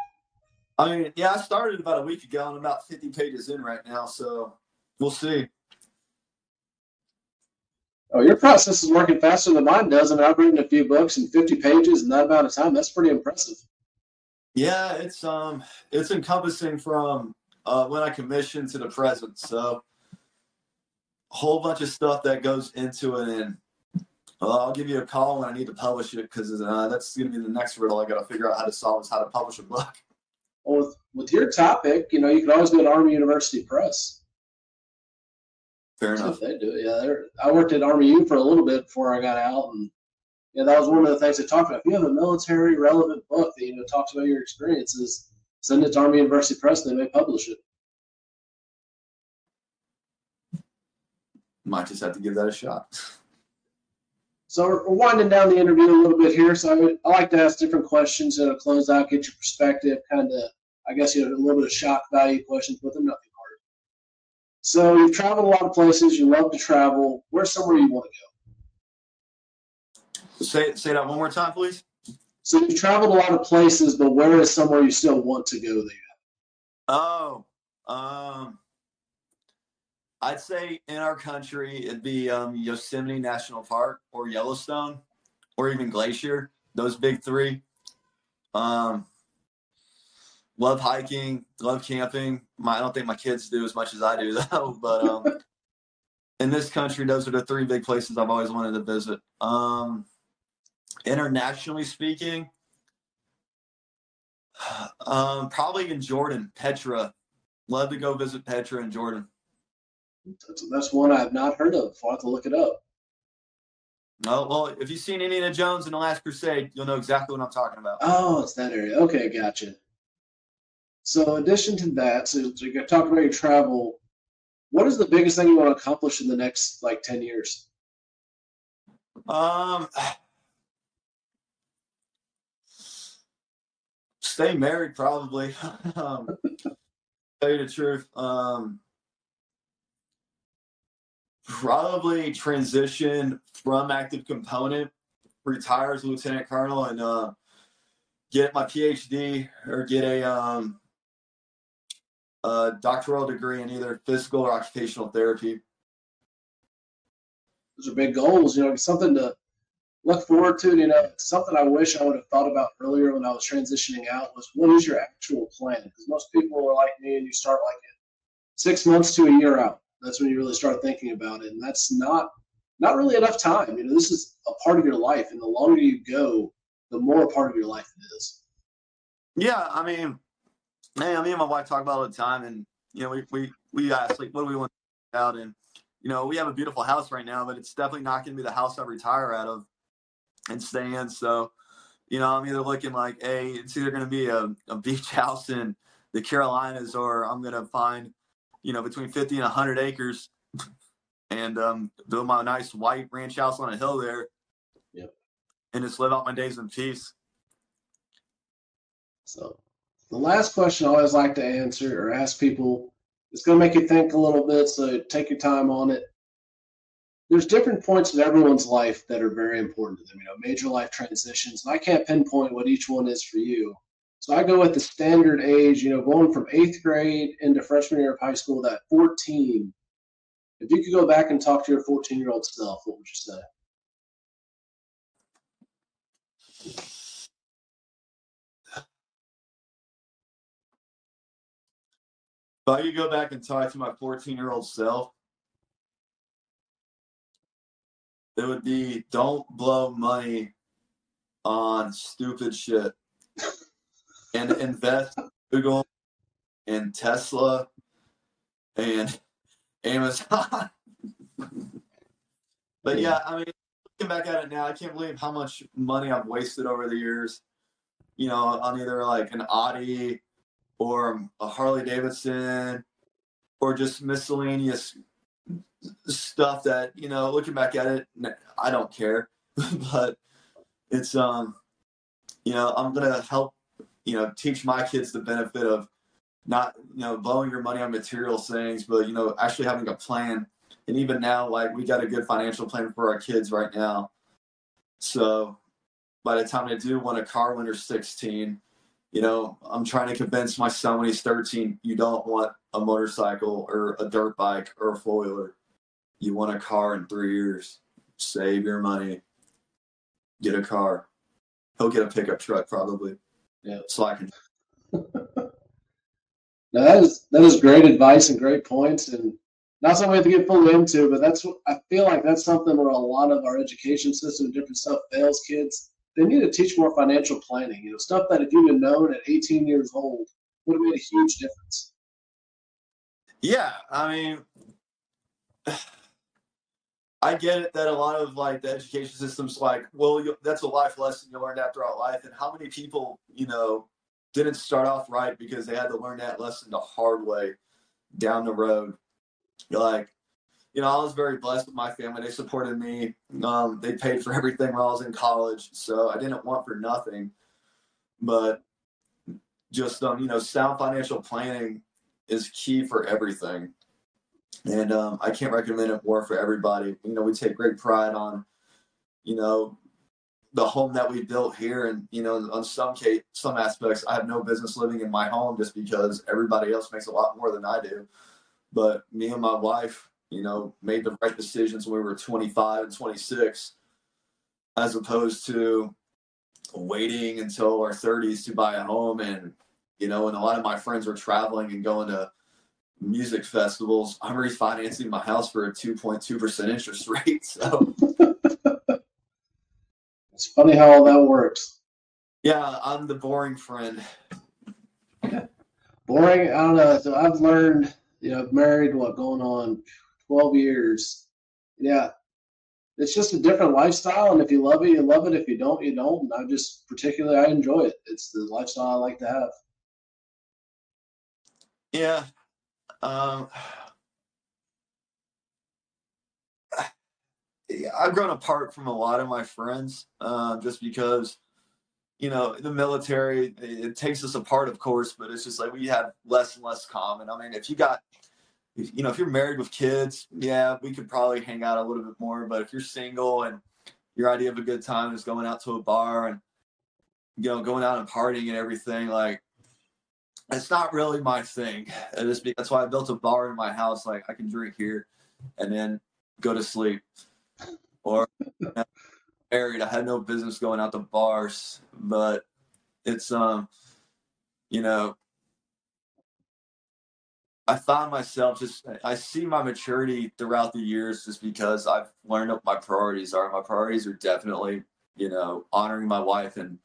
I mean, yeah, I started about a week ago, and I'm about 50 pages in right now, so we'll see. Oh, your process is working faster than mine does. I mean, I've written a few books in 50 pages in that amount of time. That's pretty impressive. Yeah, it's encompassing from when I commissioned to the present. So a whole bunch of stuff that goes into it. And I'll give you a call when I need to publish it because that's going to be the next riddle I got to figure out how to solve is how to publish a book. Well, with your topic, you know, you can always go to Army University Press. Fair enough. They do. Yeah, I worked at Army U for a little bit before I got out, and yeah, that was one of the things they talked about. If you have a military relevant book that, you know, talks about your experiences, send it to Army University Press, and they may publish it. Might just have to give that a shot. So we're winding down the interview a little bit here. So I like to ask different questions that'll close out, get your perspective, kind of, I guess, you know, a little bit of shock value questions, but they're nothing hard. So you've traveled a lot of places. You love to travel. Where's somewhere you want to go? Say that one more time, please. So you've traveled a lot of places, but where is somewhere you still want to go there? Oh, I'd say in our country, it'd be Yosemite National Park or Yellowstone or even Glacier, those big three. Love hiking, love camping. I don't think my kids do as much as I do, though. But in this country, those are the three big places I've always wanted to visit. Internationally speaking, probably in Jordan, Petra. Love to go visit Petra in Jordan. That's one I have not heard of. I'll have to look it up. No, well, if you've seen Indiana Jones and the Last Crusade, you'll know exactly what I'm talking about. Oh, it's that area. Okay, gotcha. So in addition to that, so you're going to talk about your travel. What is the biggest thing you want to accomplish in the next, 10 years? Stay married, probably. Tell you the truth. Probably transition from active component, retire as lieutenant colonel, and get my PhD or get a doctoral degree in either physical or occupational therapy. Those are big goals, something to look forward to. Something I wish I would have thought about earlier when I was transitioning out was, what is your actual plan? Because most people are like me, and you start 6 months to a year out. That's when you really start thinking about it, and that's not really enough time. This is a part of your life, and the longer you go, the more a part of your life it is. Yeah, me and my wife talk about it all the time, and we ask what do we want out, and we have a beautiful house right now, but it's definitely not going to be the house I retire out of and stay in. So, I'm either looking it's either going to be a beach house in the Carolinas, or I'm going to find between 50 and 100 acres and build my nice white ranch house on a hill there. Yep. And just live out my days in peace. So the last question I always like to answer or ask people, it's going to make you think a little bit, so take your time on it. There's different points in everyone's life that are very important to them, major life transitions. And I can't pinpoint what each one is for you. So I go with the standard age, going from 8th grade into freshman year of high school, that 14. If you could go back and talk to your 14-year-old self, what would you say? If I could go back and talk to my 14-year-old self, it would be, don't blow money on stupid shit. And invest in Google and Tesla and Amazon. But yeah, looking back at it now, I can't believe how much money I've wasted over the years, on either an Audi or a Harley Davidson or just miscellaneous stuff that, looking back at it, I don't care. But it's, I'm going to help teach my kids the benefit of not, blowing your money on material things, but, actually having a plan. And even now, we got a good financial plan for our kids right now. So by the time they do want a car when they're 16, I'm trying to convince my son when he's 13, you don't want a motorcycle or a dirt bike or a four-wheeler. You want a car in 3 years. Save your money. Get a car. He'll get a pickup truck probably. Yeah, so I can. Now that is great advice and great points, and not something we have to get pulled into, but that's what I feel like. That's something where a lot of our education system and different stuff fails kids. They need to teach more financial planning. Stuff that if you had known at 18 years old would have made a huge difference. Yeah, I get it that a lot of the education system's that's a life lesson you learned after all life. And how many people, didn't start off right because they had to learn that lesson the hard way down the road. I was very blessed with my family. They supported me. They paid for everything when I was in college. So I didn't want for nothing, but just, sound financial planning is key for everything. And I can't recommend it more for everybody. We take great pride on, the home that we built here. And, on some aspects, I have no business living in my home just because everybody else makes a lot more than I do. But me and my wife, made the right decisions when we were 25 and 26, as opposed to waiting until our 30s to buy a home. And, and a lot of my friends were traveling and going to music festivals, I'm refinancing my house for a 2.2% interest rate. So it's funny how all that works. Yeah, I'm the boring friend. Boring, I don't know. So I've learned, you know, I've married, what, going on 12 years. Yeah. It's just a different lifestyle, and if you love it, you love it. If you don't, you don't. And I'm just particularly, I enjoy it. It's the lifestyle I like to have. Yeah. I've grown apart from a lot of my friends just because, you know, the military, it takes us apart, of course, but it's just like we have less and less common. I mean, if you got, you know, if you're married with kids, yeah, we could probably hang out a little bit more. But if you're single and your idea of a good time is going out to a bar and, you know, going out and partying and everything, like, it's not really my thing. That's why I built a bar in my house. Like, I can drink here and then go to sleep. Or, you know, married, I had no business going out to bars, but it's, you know, I found myself just, I see my maturity throughout the years just because I've learned what my priorities are. My priorities are definitely, you know, honoring my wife, and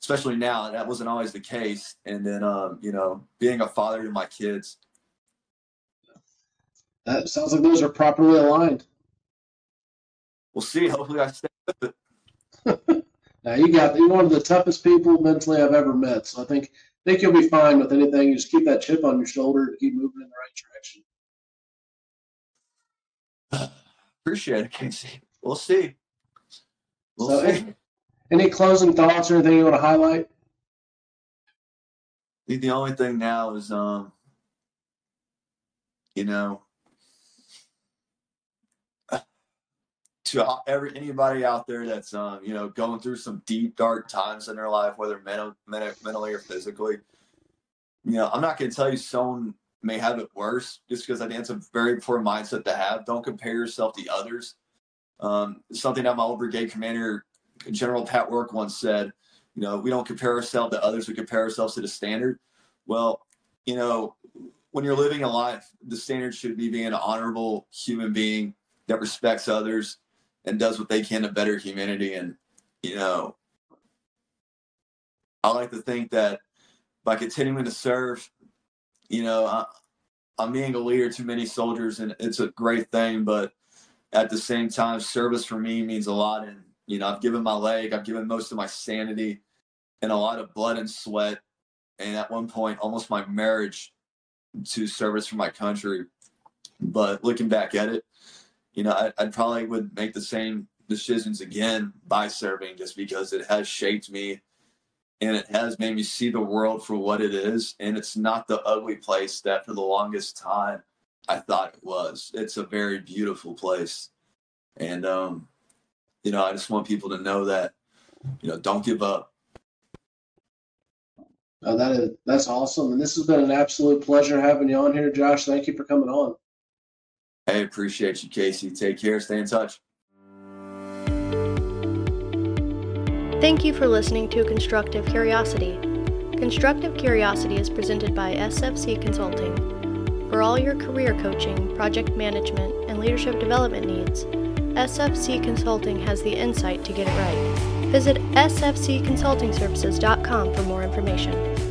especially now, that wasn't always the case. And then, you know, being a father to my kids. That sounds like those are properly aligned. We'll see. Hopefully I stay with it. Now, you're one of the toughest people mentally I've ever met. So I think you'll be fine with anything. You just keep that chip on your shoulder and keep moving in the right direction. Appreciate it, Casey. We'll see. We'll see. Any closing thoughts or anything you want to highlight? I think the only thing now is, you know, to anybody out there that's, you know, going through some deep, dark times in their life, whether mentally or physically, you know, I'm not going to tell you someone may have it worse, just because I think it's a very poor mindset to have. Don't compare yourself to others. Something that my old brigade commander, General Pat Work, once said, you know, we don't compare ourselves to others. We compare ourselves to the standard. Well, you know, when you're living a life, the standard should be being an honorable human being that respects others and does what they can to better humanity. And, you know, I like to think that by continuing to serve, you know, I'm being a leader to many soldiers, and it's a great thing. But at the same time, service for me means a lot. And, you know, I've given my leg, I've given most of my sanity and a lot of blood and sweat. And at one point, almost my marriage to service for my country. But looking back at it, you know, I probably would make the same decisions again by serving, just because it has shaped me and it has made me see the world for what it is. And it's not the ugly place that for the longest time I thought it was. It's a very beautiful place. And, you know, I just want people to know that, you know, don't give up. Oh, that's awesome. And this has been an absolute pleasure having you on here, Josh. Thank you for coming on. I appreciate you, Casey. Take care. Stay in touch. Thank you for listening to Constructive Curiosity. Constructive Curiosity is presented by SFC Consulting. For all your career coaching, project management, and leadership development needs, SFC Consulting has the insight to get it right. Visit sfcconsultingservices.com for more information.